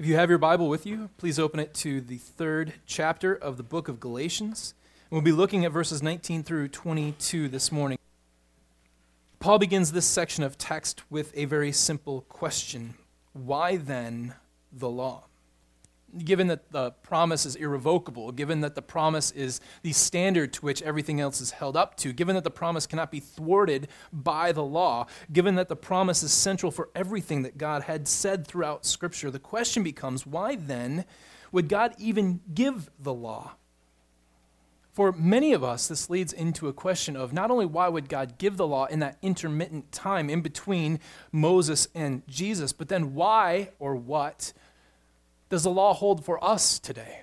If you have your Bible with you, please open it to the 3rd chapter of the book of Galatians. We'll be looking at verses 19 through 22 this morning. Paul begins this section of text with a very simple question. Why then the law? Given that the promise is irrevocable, given that the promise is the standard to which everything else is held up to, given that the promise cannot be thwarted by the law, given that the promise is central for everything that God had said throughout Scripture, the question becomes, why then would God even give the law? For many of us, this leads into a question of not only why would God give the law in that intermittent time in between Moses and Jesus, but then why or what does the law hold for us today?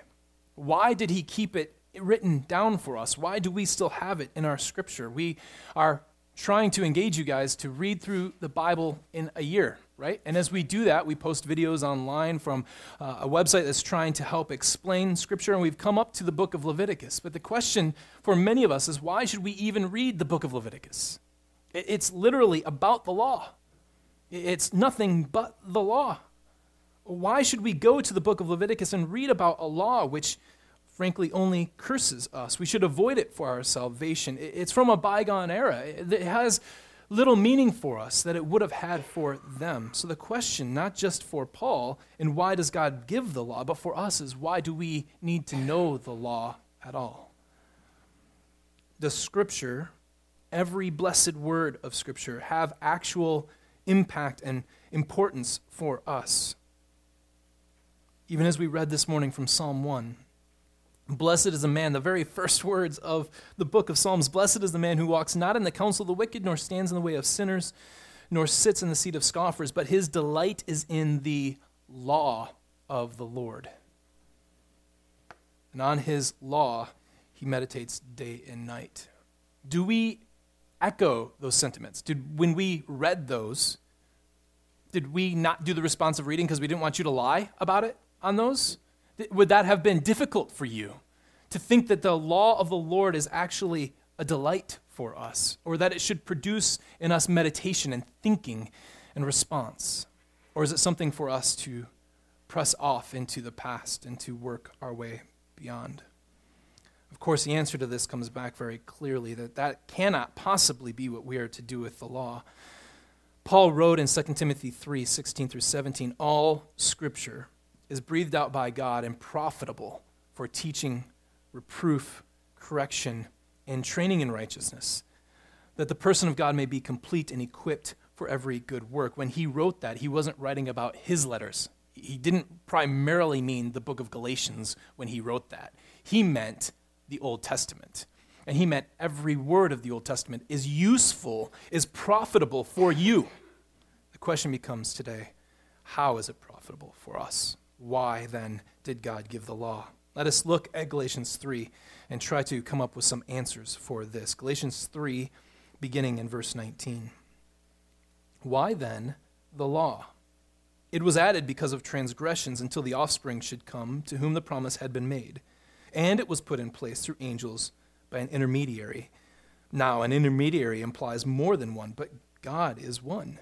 Why did he keep it written down for us? Why do we still have it in our Scripture? We are trying to engage you guys to read through the Bible in a year, right? And as we do that, we post videos online from a website that's trying to help explain Scripture, and we've come up to the book of Leviticus. But the question for many of us is, why should we even read the book of Leviticus? It's literally about the law. It's nothing but the law. Why should we go to the book of Leviticus and read about a law which, frankly, only curses us? We should avoid it for our salvation. It's from a bygone era. It has little meaning for us that it would have had for them. So the question, not just for Paul, and why does God give the law, but for us is why do we need to know the law at all? Does Scripture, every blessed word of Scripture, have actual impact and importance for us? Even as we read this morning from Psalm 1, blessed is a man, the very first words of the book of Psalms, blessed is the man who walks not in the counsel of the wicked, nor stands in the way of sinners, nor sits in the seat of scoffers, but his delight is in the law of the Lord. And on his law, he meditates day and night. Do we echo those sentiments? When we read those, did we not do the responsive reading because we didn't want you to lie about it? On those? Would that have been difficult for you to think that the law of the Lord is actually a delight for us, or that it should produce in us meditation and thinking and response? Or is it something for us to press off into the past and to work our way beyond? Of course, the answer to this comes back very clearly that cannot possibly be what we are to do with the law. Paul wrote in 2 Timothy 3:16 through 17, all Scripture is breathed out by God and profitable for teaching, reproof, correction, and training in righteousness, that the person of God may be complete and equipped for every good work. When he wrote that, he wasn't writing about his letters. He didn't primarily mean the book of Galatians when he wrote that. He meant the Old Testament. And he meant every word of the Old Testament is useful, is profitable for you. The question becomes today, how is it profitable for us? Why, then, did God give the law? Let us look at Galatians 3 and try to come up with some answers for this. Galatians 3, beginning in verse 19. Why, then, the law? It was added because of transgressions until the offspring should come to whom the promise had been made. And it was put in place through angels by an intermediary. Now, an intermediary implies more than one, but God is one.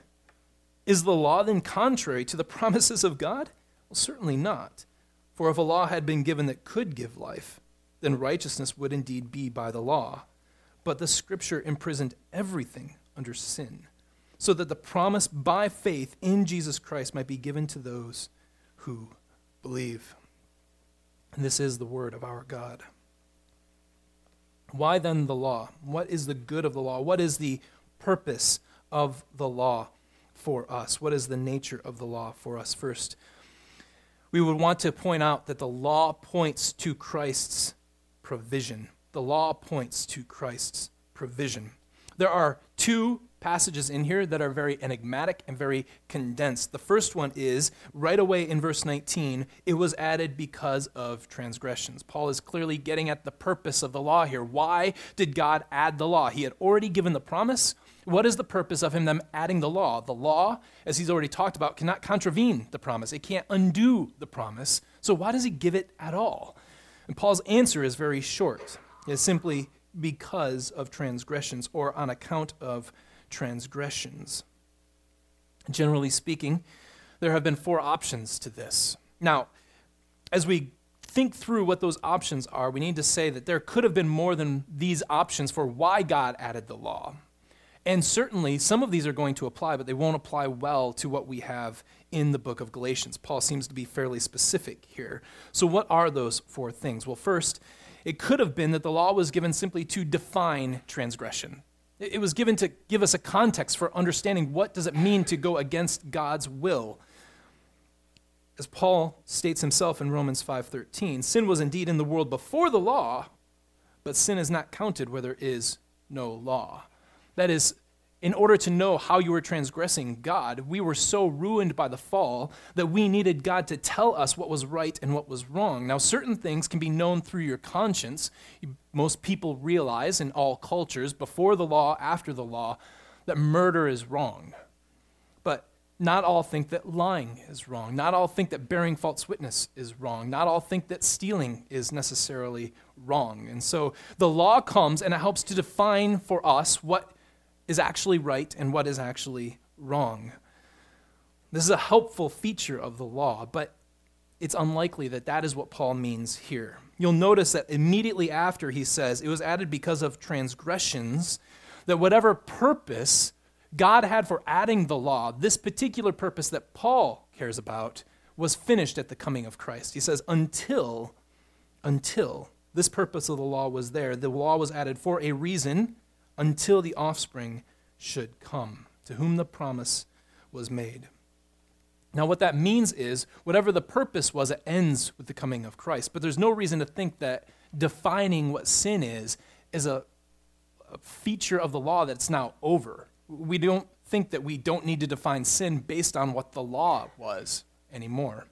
Is the law then contrary to the promises of God? Well, certainly not. For if a law had been given that could give life, then righteousness would indeed be by the law. But the Scripture imprisoned everything under sin, so that the promise by faith in Jesus Christ might be given to those who believe. And this is the word of our God. Why then the law? What is the good of the law? What is the purpose of the law for us? What is the nature of the law for us? First, we would want to point out that the law points to Christ's provision. The law points to Christ's provision. There are two passages in here that are very enigmatic and very condensed. The first one is, right away in verse 19, it was added because of transgressions. Paul is clearly getting at the purpose of the law here. Why did God add the law? He had already given the promise. What is the purpose of him them adding the law? The law, as he's already talked about, cannot contravene the promise. It can't undo the promise. So why does he give it at all? And Paul's answer is very short. It's simply because of transgressions, or on account of transgressions. Generally speaking, there have been four options to this. Now, as we think through what those options are, we need to say that there could have been more than these options for why God added the law. And certainly, some of these are going to apply, but they won't apply well to what we have in the book of Galatians. Paul seems to be fairly specific here. So what are those four things? Well, first, it could have been that the law was given simply to define transgression. It was given to give us a context for understanding what does it mean to go against God's will. As Paul states himself in Romans 5:13, sin was indeed in the world before the law, but sin is not counted where there is no law. That is, in order to know how you were transgressing God, we were so ruined by the fall that we needed God to tell us what was right and what was wrong. Now, certain things can be known through your conscience. Most people realize in all cultures, before the law, after the law, that murder is wrong. But not all think that lying is wrong. Not all think that bearing false witness is wrong. Not all think that stealing is necessarily wrong. And so the law comes and it helps to define for us what is actually right and what is actually wrong. This is a helpful feature of the law, but it's unlikely that that is what Paul means here. You'll notice that immediately after he says, it was added because of transgressions, that whatever purpose God had for adding the law, this particular purpose that Paul cares about, was finished at the coming of Christ. He says, until this purpose of the law was there, the law was added for a reason, until the offspring should come, to whom the promise was made. Now, what that means is, whatever the purpose was, it ends with the coming of Christ. But there's no reason to think that defining what sin is a feature of the law that's now over. We don't think that we don't need to define sin based on what the law was anymore.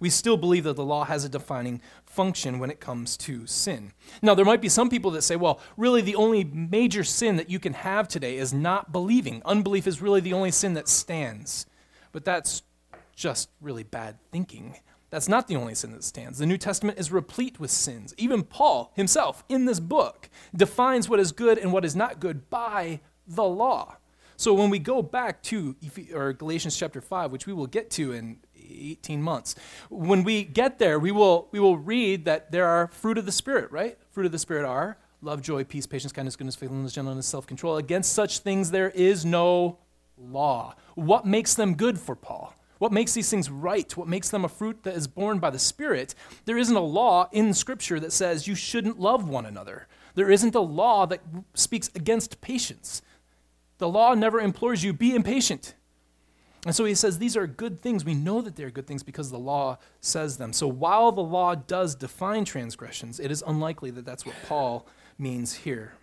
We still believe that the law has a defining function when it comes to sin. Now, there might be some people that say, well, really the only major sin that you can have today is not believing. Unbelief is really the only sin that stands. But that's just really bad thinking. That's not the only sin that stands. The New Testament is replete with sins. Even Paul himself, in this book, defines what is good and what is not good by the law. So when we go back to Galatians chapter 5, which we will get to in 18 months. When we get there, we will read that there are fruit of the Spirit, right? Fruit of the Spirit are love, joy, peace, patience, kindness, goodness, faithfulness, gentleness, self-control. Against such things there is no law. What makes them good for Paul? What makes these things right? What makes them a fruit that is born by the Spirit? There isn't a law in Scripture that says you shouldn't love one another. There isn't a law that speaks against patience. The law never implores you, be impatient. And so he says, these are good things. We know that they're good things because the law says them. So while the law does define transgressions, it is unlikely that that's what Paul means here.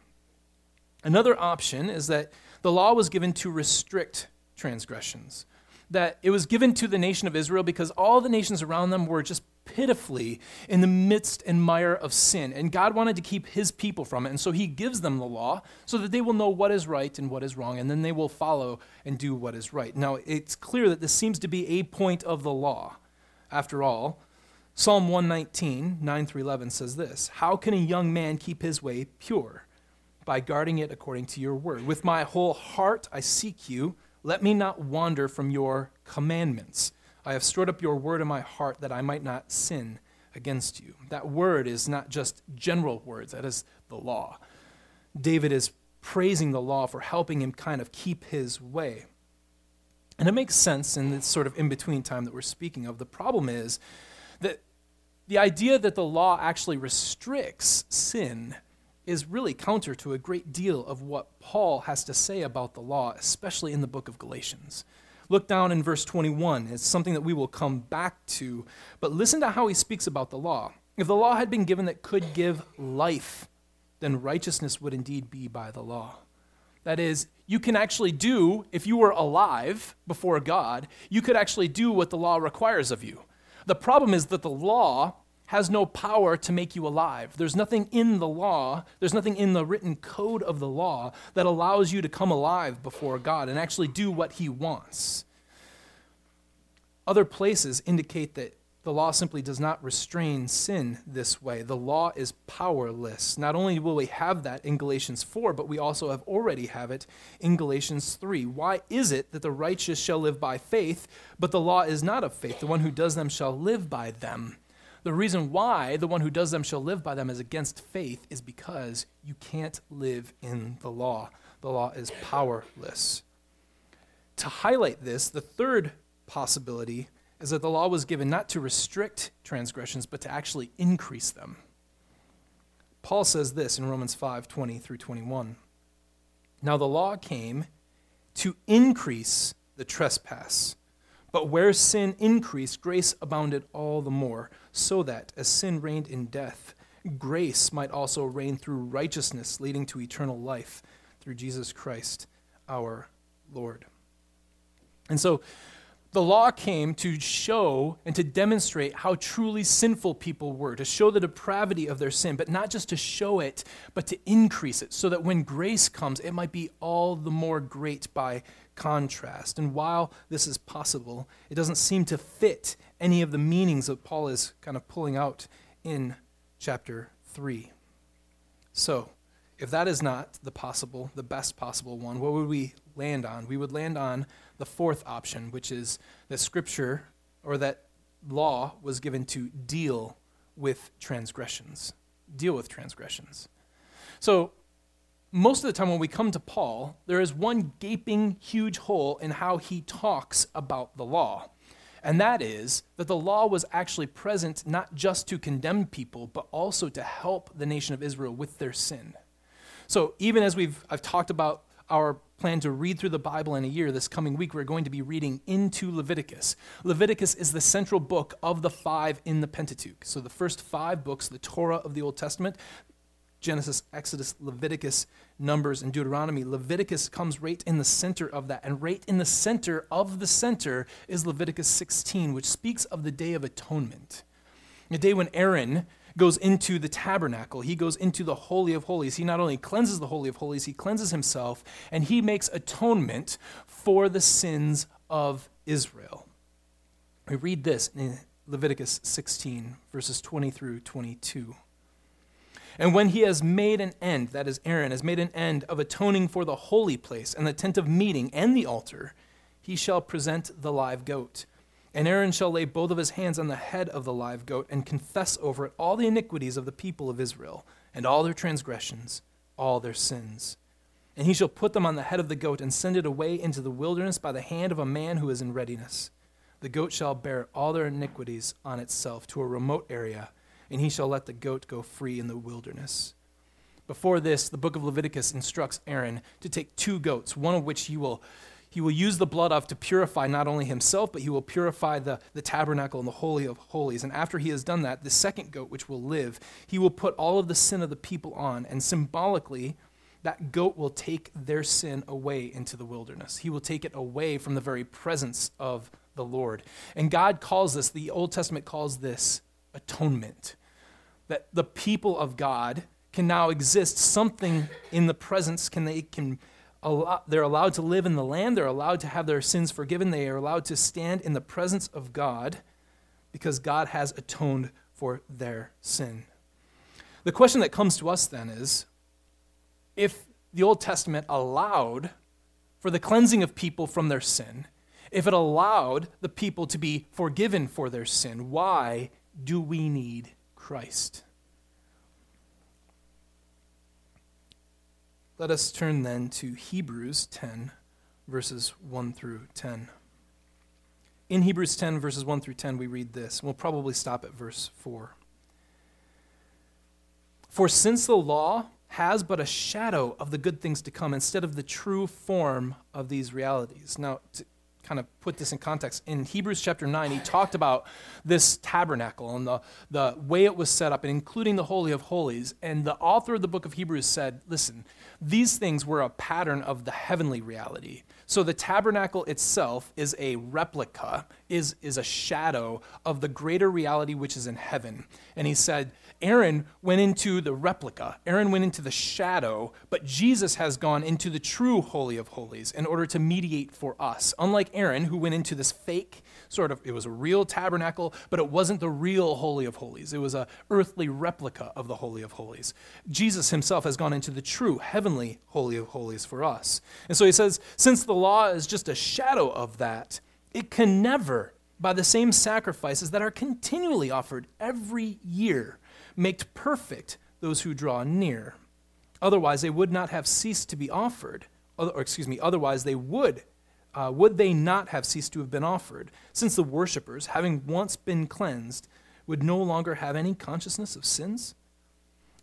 Another option is that the law was given to restrict transgressions, that it was given to the nation of Israel because all the nations around them were just pitifully in the midst and mire of sin, and God wanted to keep his people from it, and so he gives them the law so that they will know what is right and what is wrong, and then they will follow and do what is right. Now, it's clear that this seems to be a point of the law. After all, Psalm 119, 9 through 11 says this, "How can a young man keep his way pure? By guarding it according to your word. With my whole heart I seek you. Let me not wander from your commandments. I have stored up your word in my heart that I might not sin against you." That word is not just general words. That is the law. David is praising the law for helping him kind of keep his way. And it makes sense in this sort of in-between time that we're speaking of. The problem is that the idea that the law actually restricts sin is really counter to a great deal of what Paul has to say about the law, especially in the book of Galatians. Look down in verse 21. It's something that we will come back to, but listen to how he speaks about the law. If the law had been given that could give life, then righteousness would indeed be by the law. That is, you can actually do, if you were alive before God, you could actually do what the law requires of you. The problem is that the law has no power to make you alive. There's nothing in the law, there's nothing in the written code of the law that allows you to come alive before God and actually do what he wants. Other places indicate that The law simply does not restrain sin this way. The law is powerless. Not only will we have that in Galatians 4, but we also already have it in Galatians 3. Why is it that the righteous shall live by faith, but the law is not of faith? The one who does them shall live by them. The reason why the one who does them shall live by them is against faith is because you can't live in the law. The law is powerless. To highlight this, the third possibility is that the law was given not to restrict transgressions, but to actually increase them. Paul says this in Romans 5:20 through 21. Now the law came to increase the trespass, but where sin increased, grace abounded all the more, so that as sin reigned in death, grace might also reign through righteousness, leading to eternal life through Jesus Christ our Lord. And so, the law came to show and to demonstrate how truly sinful people were, to show the depravity of their sin, but not just to show it, but to increase it, so that when grace comes, it might be all the more great by contrast. And while this is possible, it doesn't seem to fit any of the meanings that Paul is kind of pulling out in chapter 3. So, if that is not the best possible one, what would we land on? We would land on the fourth option, which is that scripture or that law was given to deal with transgressions. Deal with transgressions. So most of the time when we come to Paul, there is one gaping huge hole in how he talks about the law. And that is that the law was actually present not just to condemn people, but also to help the nation of Israel with their sin. So even as I've talked about our plan to read through the Bible in a year, this coming week, we're going to be reading into Leviticus. Leviticus is the central book of the five in the Pentateuch. So the first five books, the Torah of the Old Testament, Genesis, Exodus, Leviticus, Numbers, and Deuteronomy. Leviticus comes right in the center of that, and right in the center is Leviticus 16, which speaks of the Day of Atonement, the day when Aaron goes into the tabernacle. He goes into the Holy of Holies. He not only cleanses the Holy of Holies, he cleanses himself, and he makes atonement for the sins of Israel. We read this in Leviticus 16, verses 20 through 22. And when he has made an end, that is Aaron, has made an end of atoning for the holy place and the tent of meeting and the altar, he shall present the live goat. And Aaron shall lay both of his hands on the head of the live goat and confess over it all the iniquities of the people of Israel and all their transgressions, all their sins. And he shall put them on the head of the goat and send it away into the wilderness by the hand of a man who is in readiness. The goat shall bear all their iniquities on itself to a remote area, and he shall let the goat go free in the wilderness. Before this, the book of Leviticus instructs Aaron to take two goats, one of which he will use the blood of to purify not only himself, but he will purify the tabernacle and the Holy of Holies. And after he has done that, the second goat, which will live, he will put all of the sin of the people on. And symbolically, that goat will take their sin away into the wilderness. He will take it away from the very presence of the Lord. And God calls this, the Old Testament calls this atonement. That the people of God can now exist something in the presence, they're allowed to live in the land, they're allowed to have their sins forgiven, they are allowed to stand in the presence of God because God has atoned for their sin. The question that comes to us then is, if the Old Testament allowed for the cleansing of people from their sin, if it allowed the people to be forgiven for their sin, why do we need Christ? Let us turn then to Hebrews 10, verses 1 through 10. In Hebrews 10, verses 1 through 10, we read this. We'll probably stop at verse 4. For since the law has but a shadow of the good things to come instead of the true form of these realities. Now, to kind of put this in context, in Hebrews chapter 9, he talked about this tabernacle and the way it was set up, and including the Holy of Holies. And the author of the book of Hebrews said, listen, these things were a pattern of the heavenly reality. So the tabernacle itself is a replica. is a shadow of the greater reality which is in heaven. And he said, Aaron went into the replica. Aaron went into the shadow, but Jesus has gone into the true Holy of Holies in order to mediate for us. Unlike Aaron, who went into this fake sort of, it was a real tabernacle, but it wasn't the real Holy of Holies. It was an earthly replica of the Holy of Holies. Jesus himself has gone into the true heavenly Holy of Holies for us. And so he says, since the law is just a shadow of that, it can never, by the same sacrifices that are continually offered every year, make perfect those who draw near. Otherwise, they would not have ceased to be offered. Otherwise, they would they not have ceased to have been offered, since the worshipers, having once been cleansed, would no longer have any consciousness of sins?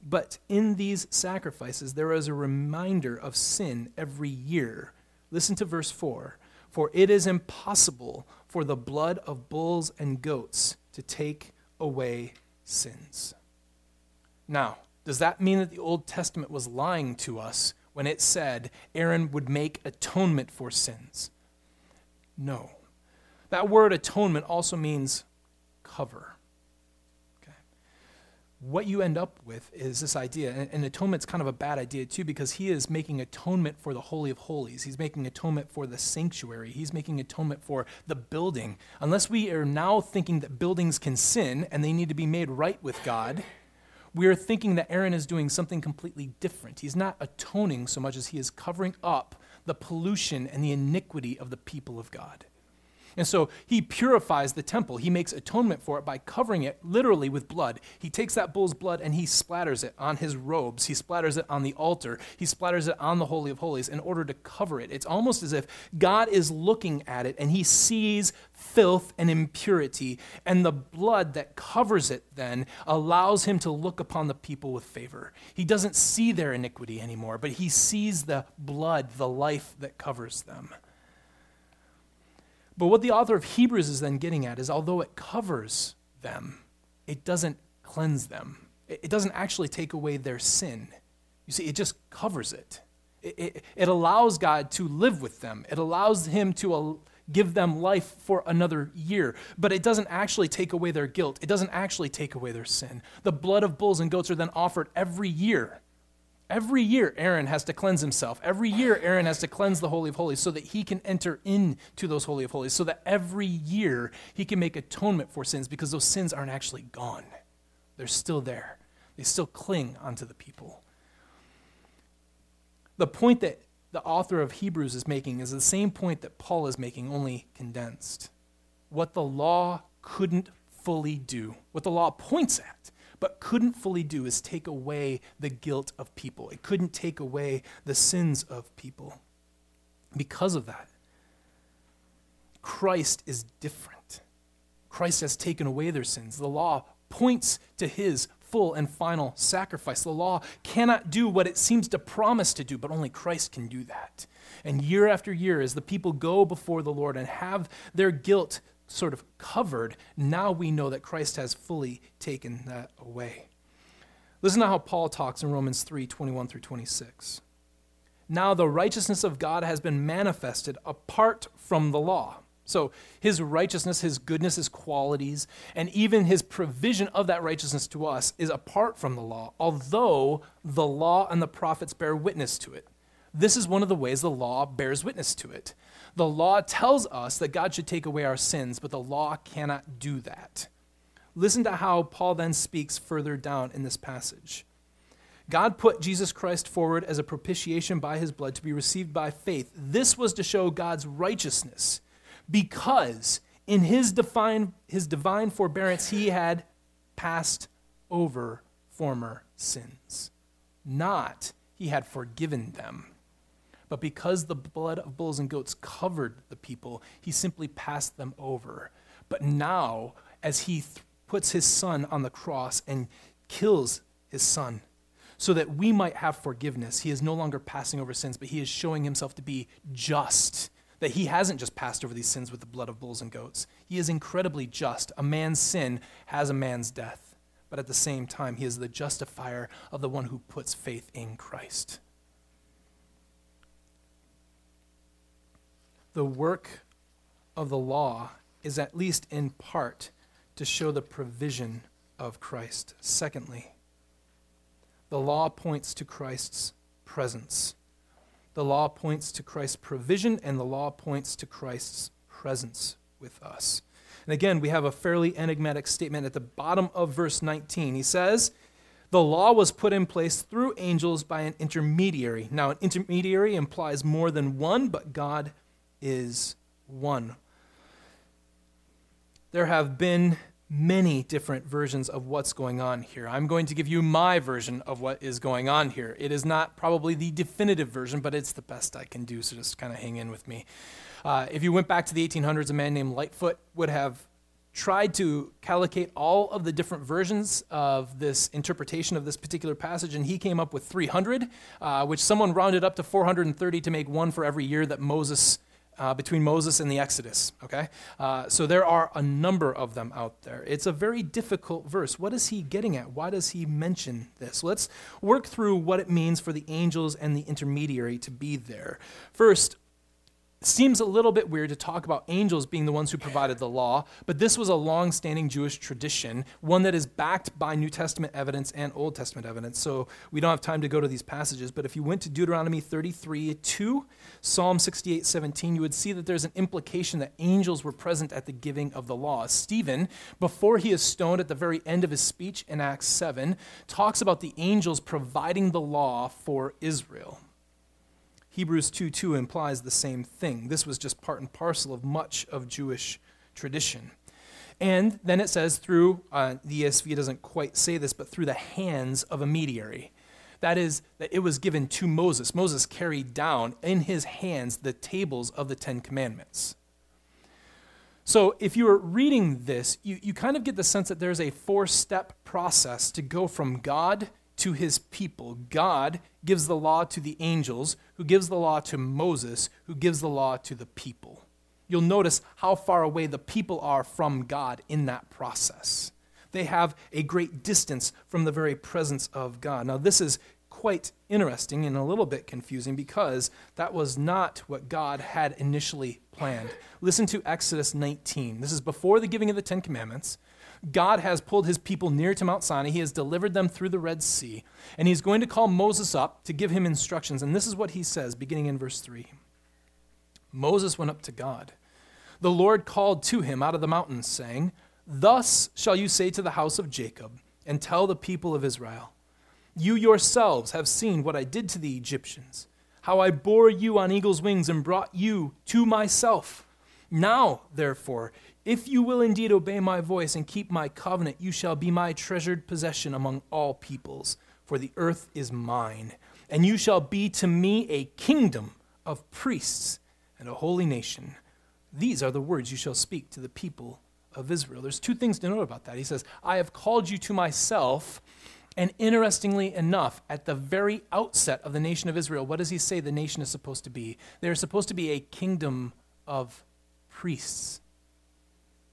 But in these sacrifices, there is a reminder of sin every year. Listen to verse 4. For it is impossible for the blood of bulls and goats to take away sins. Now, does that mean that the Old Testament was lying to us when it said Aaron would make atonement for sins? No. That word atonement also means cover. Okay. What you end up with is this idea, and atonement's kind of a bad idea too, because he is making atonement for the Holy of Holies. He's making atonement for the sanctuary. He's making atonement for the building. Unless we are now thinking that buildings can sin and they need to be made right with God, we are thinking that Aaron is doing something completely different. He's not atoning so much as he is covering up the pollution and the iniquity of the people of God. And so he purifies the temple. He makes atonement for it by covering it literally with blood. He takes that bull's blood and he splatters it on his robes. He splatters it on the altar. He splatters it on the Holy of Holies in order to cover it. It's almost as if God is looking at it and he sees filth and impurity, and the blood that covers it then allows him to look upon the people with favor. He doesn't see their iniquity anymore, but he sees the blood, the life that covers them. But what the author of Hebrews is then getting at is, although it covers them, it doesn't cleanse them. It doesn't actually take away their sin. You see, it just covers it. It allows God to live with them. It allows him to give them life for another year, but it doesn't actually take away their guilt. It doesn't actually take away their sin. The blood of bulls and goats are then offered every year. Every year, Aaron has to cleanse himself. Every year, Aaron has to cleanse the Holy of Holies so that he can enter into those Holy of Holies, so that every year he can make atonement for sins, because those sins aren't actually gone. They're still there. They still cling onto the people. The point that the author of Hebrews is making is the same point that Paul is making, only condensed. What the law couldn't fully do, what the law points at, but couldn't fully do, is take away the guilt of people. It couldn't take away the sins of people. Because of that, Christ is different. Christ has taken away their sins. The law points to his full and final sacrifice. The law cannot do what it seems to promise to do, but only Christ can do that. And year after year, as the people go before the Lord and have their guilt sort of covered, now we know that Christ has fully taken that away. Listen to how Paul talks in Romans 3:21 through 26. Now the righteousness of God has been manifested apart from the law. So his righteousness, his goodness, his qualities, and even his provision of that righteousness to us is apart from the law, although the law and the prophets bear witness to it. This is one of the ways the law bears witness to it. The law tells us that God should take away our sins, but the law cannot do that. Listen to how Paul then speaks further down in this passage. God put Jesus Christ forward as a propitiation by his blood to be received by faith. This was to show God's righteousness, because in his divine forbearance, he had passed over former sins. Not he had forgiven them, but because the blood of bulls and goats covered the people, he simply passed them over. But now, as he puts his son on the cross and kills his son, so that we might have forgiveness, he is no longer passing over sins, but he is showing himself to be just, that he hasn't just passed over these sins with the blood of bulls and goats. He is incredibly just. A man's sin has a man's death. But at the same time, he is the justifier of the one who puts faith in Christ. The work of the law is at least in part to show the provision of Christ. Secondly, the law points to Christ's presence. The law points to Christ's provision, and the law points to Christ's presence with us. And again, we have a fairly enigmatic statement at the bottom of verse 19. He says, the law was put in place through angels by an intermediary. Now, an intermediary implies more than one, but God is one. There have been many different versions of what's going on here. I'm going to give you my version of what is going on here. It is not probably the definitive version, but it's the best I can do, so just kind of hang in with me. If you went back to the 1800s, a man named Lightfoot would have tried to calculate all of the different versions of this interpretation of this particular passage, and he came up with 300, which someone rounded up to 430 to make one for every year that between Moses and the Exodus, okay? So there are a number of them out there. It's a very difficult verse. What is he getting at? Why does he mention this? Let's work through what it means for the angels and the intermediary to be there. First, it seems a little bit weird to talk about angels being the ones who provided the law, but this was a long-standing Jewish tradition, one that is backed by New Testament evidence and Old Testament evidence, so we don't have time to go to these passages, but if you went to Deuteronomy 33:2, Psalm 68:17, you would see that there's an implication that angels were present at the giving of the law. Stephen, before he is stoned at the very end of his speech in Acts 7, talks about the angels providing the law for Israel. Hebrews 2:2 implies the same thing. This was just part and parcel of much of Jewish tradition. And then it says through, the ESV doesn't quite say this, but through the hands of a mediator. That is, that it was given to Moses. Moses carried down in his hands the tables of the Ten Commandments. So if you were reading this, you kind of get the sense that there's a four-step process to go from God to his people. God gives the law to the angels, who gives the law to Moses, who gives the law to the people. You'll notice how far away the people are from God in that process. They have a great distance from the very presence of God. Now, this is quite interesting and a little bit confusing because that was not what God had initially planned. Listen to Exodus 19. This is before the giving of the Ten Commandments. God has pulled his people near to Mount Sinai. He has delivered them through the Red Sea. And he's going to call Moses up to give him instructions. And this is what he says, beginning in verse 3. Moses went up to God. The Lord called to him out of the mountain, saying, thus shall you say to the house of Jacob, and tell the people of Israel, you yourselves have seen what I did to the Egyptians, how I bore you on eagle's wings and brought you to myself. Now, therefore, if you will indeed obey my voice and keep my covenant, you shall be my treasured possession among all peoples, for the earth is mine. And you shall be to me a kingdom of priests and a holy nation. These are the words you shall speak to the people of Israel. There's two things to note about that. He says, I have called you to myself. And interestingly enough, at the very outset of the nation of Israel, what does he say the nation is supposed to be? They are supposed to be a kingdom of priests.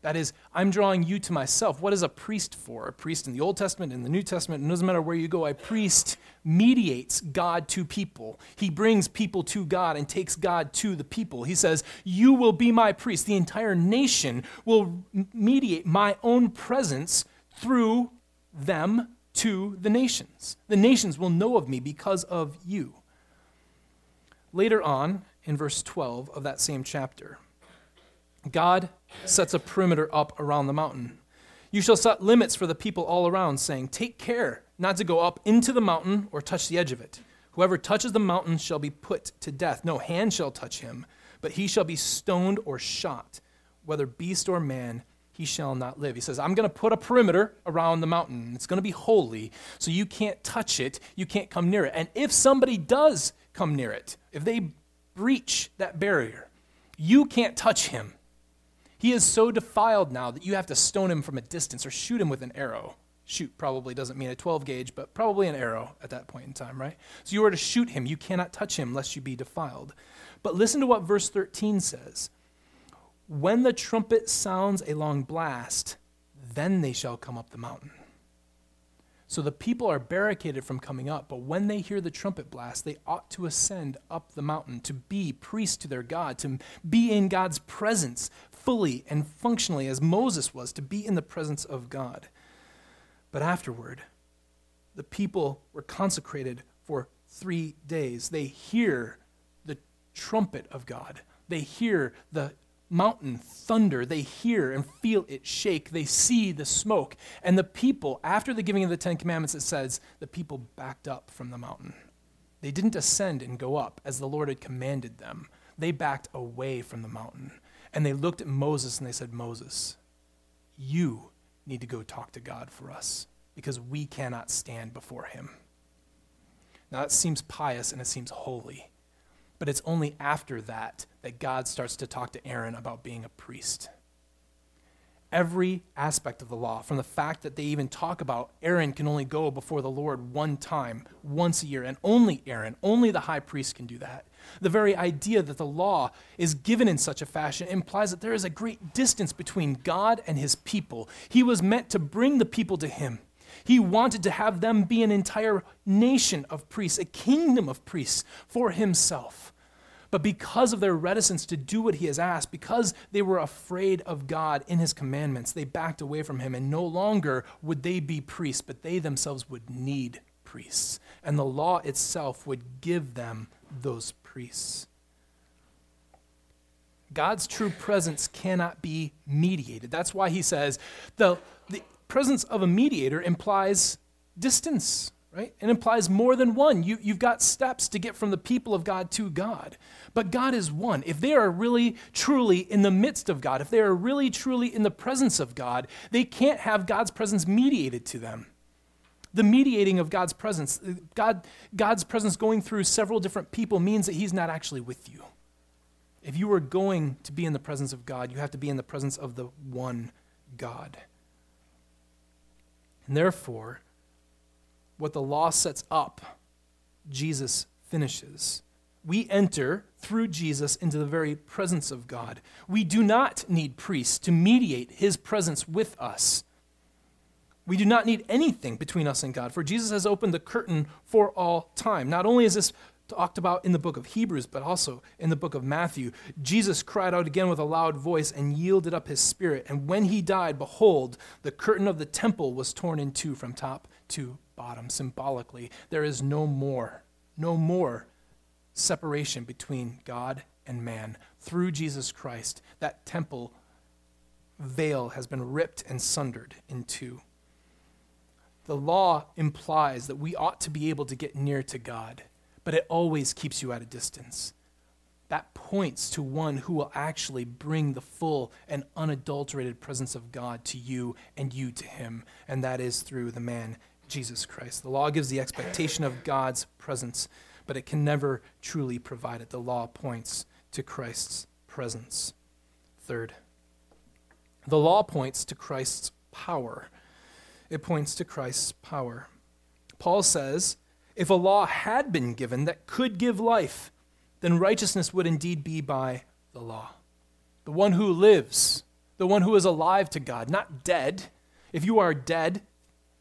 That is, I'm drawing you to myself. What is a priest for? A priest in the Old Testament, in the New Testament, it doesn't matter where you go, a priest mediates God to people. He brings people to God and takes God to the people. He says, you will be my priest. The entire nation will mediate my own presence through them to the nations. The nations will know of me because of you. Later on, in verse 12 of that same chapter, God sets a perimeter up around the mountain. You shall set limits for the people all around, saying, take care not to go up into the mountain or touch the edge of it. Whoever touches the mountain shall be put to death. No hand shall touch him, but he shall be stoned or shot. Whether beast or man, he shall not live. He says, I'm going to put a perimeter around the mountain. It's going to be holy, so you can't touch it. You can't come near it. And if somebody does come near it, if they breach that barrier, you can't touch him. He is so defiled now that you have to stone him from a distance or shoot him with an arrow. Shoot probably doesn't mean a 12 gauge, but probably an arrow at that point in time, right? So you are to shoot him. You cannot touch him lest you be defiled. But listen to what verse 13 says. When the trumpet sounds a long blast, then they shall come up the mountain. So the people are barricaded from coming up, but when they hear the trumpet blast, they ought to ascend up the mountain to be priests to their God, to be in God's presence fully and functionally as Moses was, to be in the presence of God. But afterward, the people were consecrated for 3 days. They hear the trumpet of God. They hear the mountain thunder. They hear and feel it shake. They see the smoke. And the people, after the giving of the Ten Commandments, it says, the people backed up from the mountain. They didn't ascend and go up as the Lord had commanded them. They backed away from the mountain. And they looked at Moses and they said, Moses, you need to go talk to God for us because we cannot stand before him. Now that seems pious and it seems holy. But it's only after that that God starts to talk to Aaron about being a priest. Every aspect of the law, from the fact that they even talk about Aaron can only go before the Lord one time, once a year, and only Aaron, only the high priest can do that. The very idea that the law is given in such a fashion implies that there is a great distance between God and his people. He was meant to bring the people to him. He wanted to have them be an entire nation of priests, a kingdom of priests for himself. But because of their reticence to do what he has asked, because they were afraid of God in his commandments, they backed away from him, and no longer would they be priests, but they themselves would need priests. And the law itself would give them those priests. God's true presence cannot be mediated. That's why he says the presence of a mediator implies distance, right? It implies more than one. You've got steps to get from the people of God to God. But God is one. If they are really, truly in the midst of God, if they are really, truly in the presence of God, they can't have God's presence mediated to them. The mediating of God's presence, God's presence going through several different people means that he's not actually with you. If you are going to be in the presence of God, you have to be in the presence of the one God. And therefore, what the law sets up, Jesus finishes. We enter through Jesus into the very presence of God. We do not need priests to mediate his presence with us. We do not need anything between us and God, for Jesus has opened the curtain for all time. Not only is this talked about in the book of Hebrews, but also in the book of Matthew. Jesus cried out again with a loud voice and yielded up his spirit. And when he died, behold, the curtain of the temple was torn in two from top to bottom. Symbolically, there is no more separation between God and man. Through Jesus Christ, that temple veil has been ripped and sundered in two. The law implies that we ought to be able to get near to God, but it always keeps you at a distance. That points to one who will actually bring the full and unadulterated presence of God to you and you to him, and that is through the man, Jesus Christ. The law gives the expectation of God's presence, but it can never truly provide it. The law points to Christ's presence. Third, the law points to Christ's power. It points to Christ's power. Paul says, if a law had been given that could give life, then righteousness would indeed be by the law. The one who lives, the one who is alive to God, not dead. If you are dead,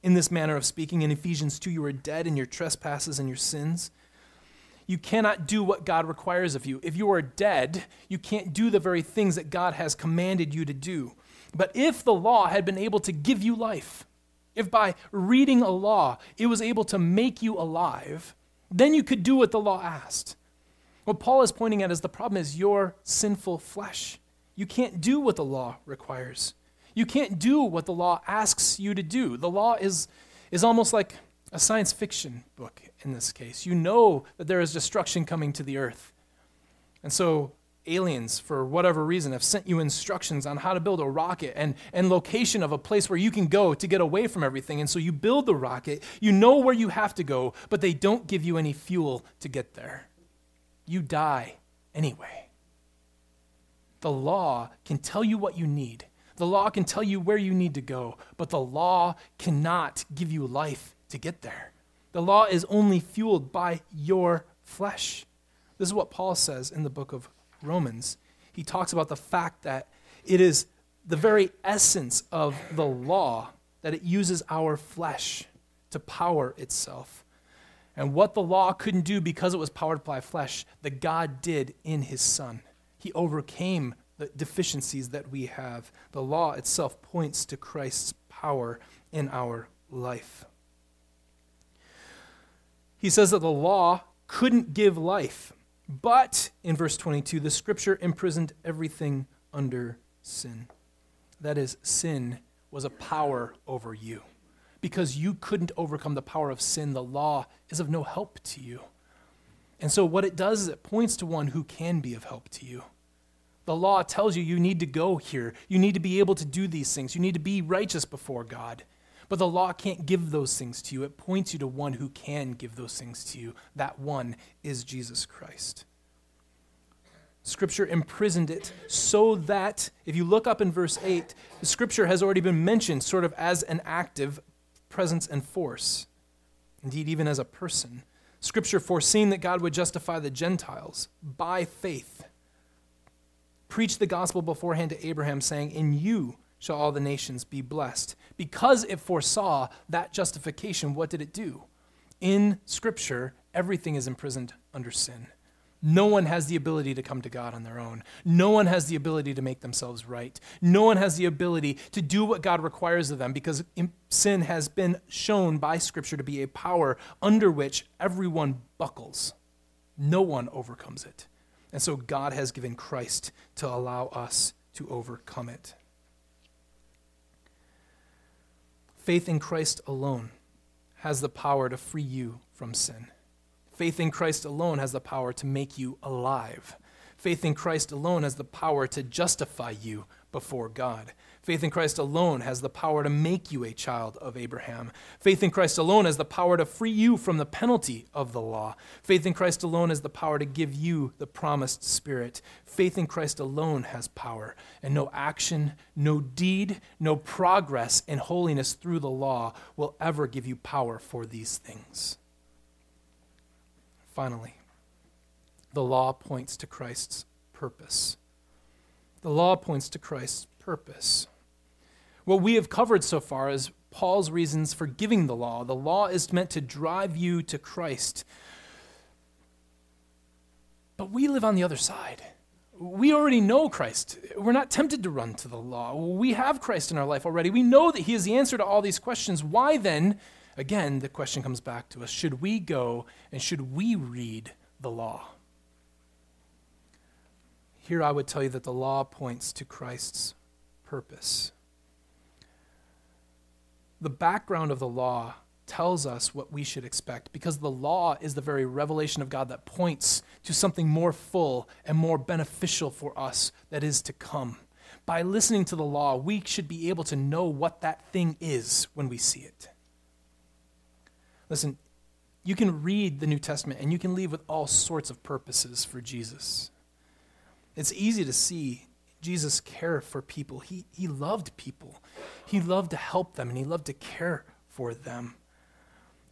in this manner of speaking, in Ephesians 2, you are dead in your trespasses and your sins. You cannot do what God requires of you. If you are dead, you can't do the very things that God has commanded you to do. But if the law had been able to give you life, if by reading a law, it was able to make you alive, then you could do what the law asked. What Paul is pointing at is the problem is your sinful flesh. You can't do what the law requires. You can't do what the law asks you to do. The law is almost like a science fiction book in this case. You know that there is destruction coming to the earth. And so aliens, for whatever reason, have sent you instructions on how to build a rocket and location of a place where you can go to get away from everything. And so you build the rocket, you know where you have to go, but they don't give you any fuel to get there. You die anyway. The law can tell you what you need. The law can tell you where you need to go, but the law cannot give you life to get there. The law is only fueled by your flesh. This is what Paul says in the book of Romans. He talks about the fact that it is the very essence of the law that it uses our flesh to power itself. And what the law couldn't do because it was powered by flesh, the God did in his Son. He overcame the deficiencies that we have. The law itself points to Christ's power in our life. He says that the law couldn't give life, but, in verse 22, the Scripture imprisoned everything under sin. That is, sin was a power over you. Because you couldn't overcome the power of sin, the law is of no help to you. And so what it does is it points to one who can be of help to you. The law tells you you need to go here. You need to be able to do these things. You need to be righteous before God. But the law can't give those things to you. It points you to one who can give those things to you. That one is Jesus Christ. Scripture imprisoned it so that, if you look up in verse 8, the Scripture has already been mentioned sort of as an active presence and force, indeed even as a person. Scripture foreseeing that God would justify the Gentiles by faith, preached the gospel beforehand to Abraham, saying, "In you shall all the nations be blessed." Because it foresaw that justification, what did it do? In Scripture, everything is imprisoned under sin. No one has the ability to come to God on their own. No one has the ability to make themselves right. No one has the ability to do what God requires of them, because sin has been shown by Scripture to be a power under which everyone buckles. No one overcomes it. And so God has given Christ to allow us to overcome it. Faith in Christ alone has the power to free you from sin. Faith in Christ alone has the power to make you alive. Faith in Christ alone has the power to justify you before God. Faith in Christ alone has the power to make you a child of Abraham. Faith in Christ alone has the power to free you from the penalty of the law. Faith in Christ alone has the power to give you the promised Spirit. Faith in Christ alone has power, and no action, no deed, no progress in holiness through the law will ever give you power for these things. Finally, the law points to Christ's purpose. The law points to Christ's purpose. What we have covered so far is Paul's reasons for giving the law. The law is meant to drive you to Christ. But we live on the other side. We already know Christ. We're not tempted to run to the law. We have Christ in our life already. We know that he is the answer to all these questions. Why then? Again, the question comes back to us. Should we go and should we read the law? Here I would tell you that the law points to Christ's purpose. The background of the law tells us what we should expect, because the law is the very revelation of God that points to something more full and more beneficial for us that is to come. By listening to the law, we should be able to know what that thing is when we see it. Listen, you can read the New Testament and you can leave with all sorts of purposes for Jesus. It's easy to see Jesus care for people. He loved people. He loved to help them and he loved to care for them.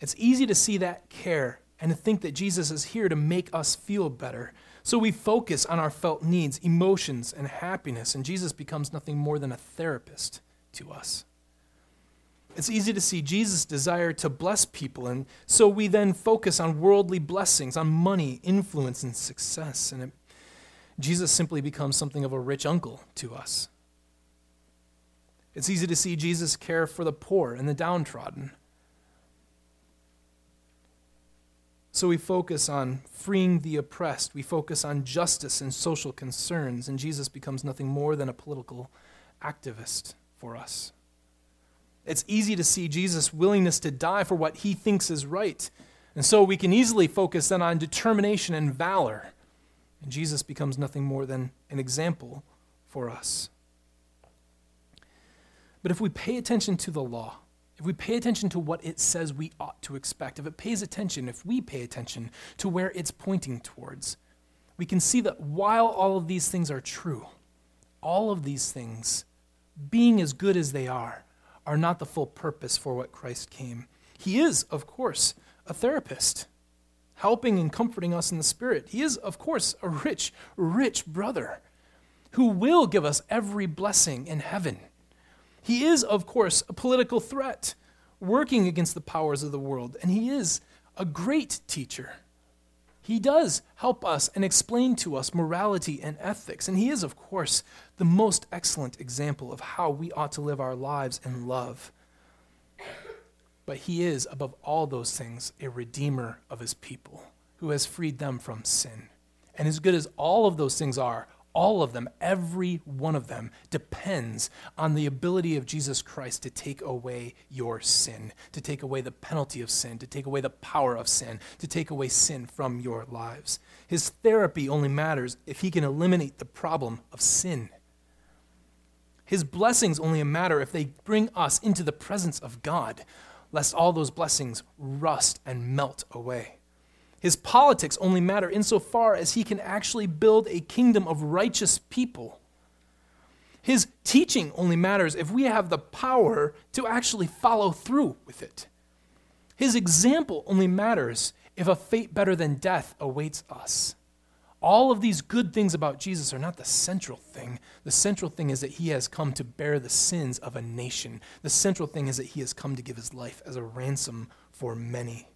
It's easy to see that care and to think that Jesus is here to make us feel better. So we focus on our felt needs, emotions, and happiness, and Jesus becomes nothing more than a therapist to us. It's easy to see Jesus' desire to bless people, and so we then focus on worldly blessings, on money, influence, and success, and Jesus simply becomes something of a rich uncle to us. It's easy to see Jesus care for the poor and the downtrodden. So we focus on freeing the oppressed, we focus on justice and social concerns, and Jesus becomes nothing more than a political activist for us. It's easy to see Jesus' willingness to die for what he thinks is right. And so we can easily focus then on determination and valor. And Jesus becomes nothing more than an example for us. But if we pay attention to the law, if we pay attention to what it says we ought to expect, if we pay attention to where it's pointing towards, we can see that while all of these things are true, all of these things, being as good as they are not the full purpose for what Christ came. He is, of course, a therapist, helping and comforting us in the Spirit. He is, of course, a rich, rich brother who will give us every blessing in heaven. He is, of course, a political threat working against the powers of the world, and he is a great teacher. He does help us and explain to us morality and ethics, and he is, of course, the most excellent example of how we ought to live our lives in love. But he is, above all those things, a redeemer of his people who has freed them from sin. And as good as all of those things are, all of them, every one of them, depends on the ability of Jesus Christ to take away your sin, to take away the penalty of sin, to take away the power of sin, to take away sin from your lives. His therapy only matters if he can eliminate the problem of sin. His blessings only matter if they bring us into the presence of God, lest all those blessings rust and melt away. His politics only matter insofar as he can actually build a kingdom of righteous people. His teaching only matters if we have the power to actually follow through with it. His example only matters if a fate better than death awaits us. All of these good things about Jesus are not the central thing. The central thing is that he has come to bear the sins of a nation. The central thing is that he has come to give his life as a ransom for many.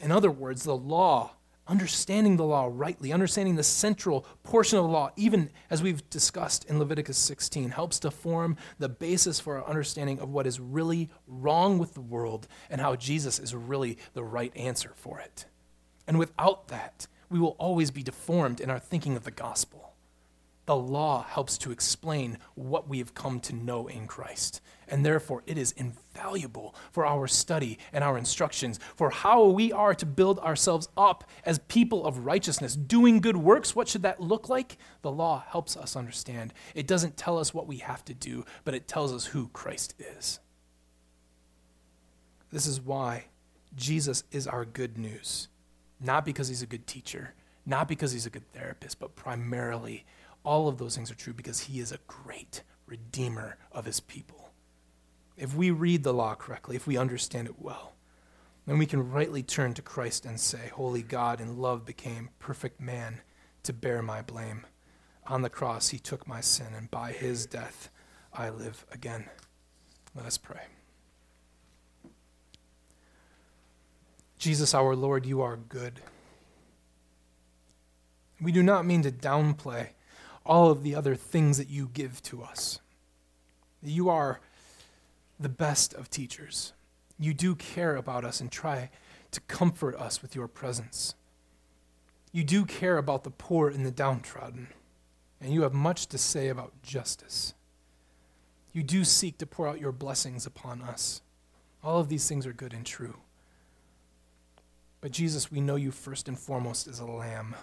In other words, the law, understanding the law rightly, understanding the central portion of the law, even as we've discussed in Leviticus 16, helps to form the basis for our understanding of what is really wrong with the world and how Jesus is really the right answer for it. And without that, we will always be deformed in our thinking of the gospel. The law helps to explain what we have come to know in Christ, and therefore it is invaluable for our study and our instructions for how we are to build ourselves up as people of righteousness, doing good works. What should that look like? The law helps us understand. It doesn't tell us what we have to do, but it tells us who Christ is. This is why Jesus is our good news, not because he's a good teacher, not because he's a good therapist, but primarily all of those things are true because he is a great redeemer of his people. If we read the law correctly, if we understand it well, then we can rightly turn to Christ and say, Holy God in love became perfect man to bear my blame. On the cross, he took my sin, and by his death, I live again. Let us pray. Jesus, our Lord, you are good. We do not mean to downplay all of the other things that you give to us. You are the best of teachers. You do care about us and try to comfort us with your presence. You do care about the poor and the downtrodden, and you have much to say about justice. You do seek to pour out your blessings upon us. All of these things are good and true. But Jesus, we know you first and foremost as a lamb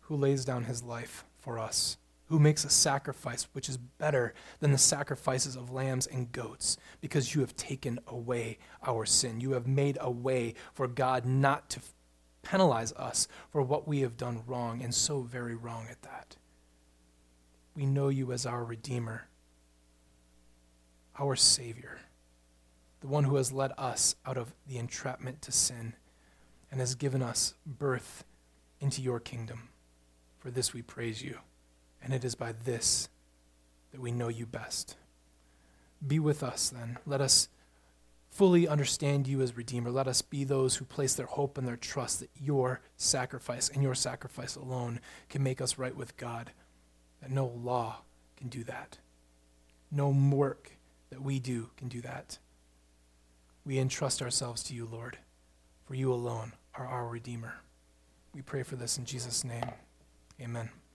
who lays down his life for us, who makes a sacrifice which is better than the sacrifices of lambs and goats, because you have taken away our sin. You have made a way for God not to penalize us for what we have done wrong, and so very wrong at that. We know you as our Redeemer, our Savior, the one who has led us out of the entrapment to sin and has given us birth into your kingdom. For this we praise you. And it is by this that we know you best. Be with us then. Let us fully understand you as Redeemer. Let us be those who place their hope and their trust that your sacrifice and your sacrifice alone can make us right with God, that no law can do that. No work that we do can do that. We entrust ourselves to you, Lord, for you alone are our Redeemer. We pray for this in Jesus' name. Amen.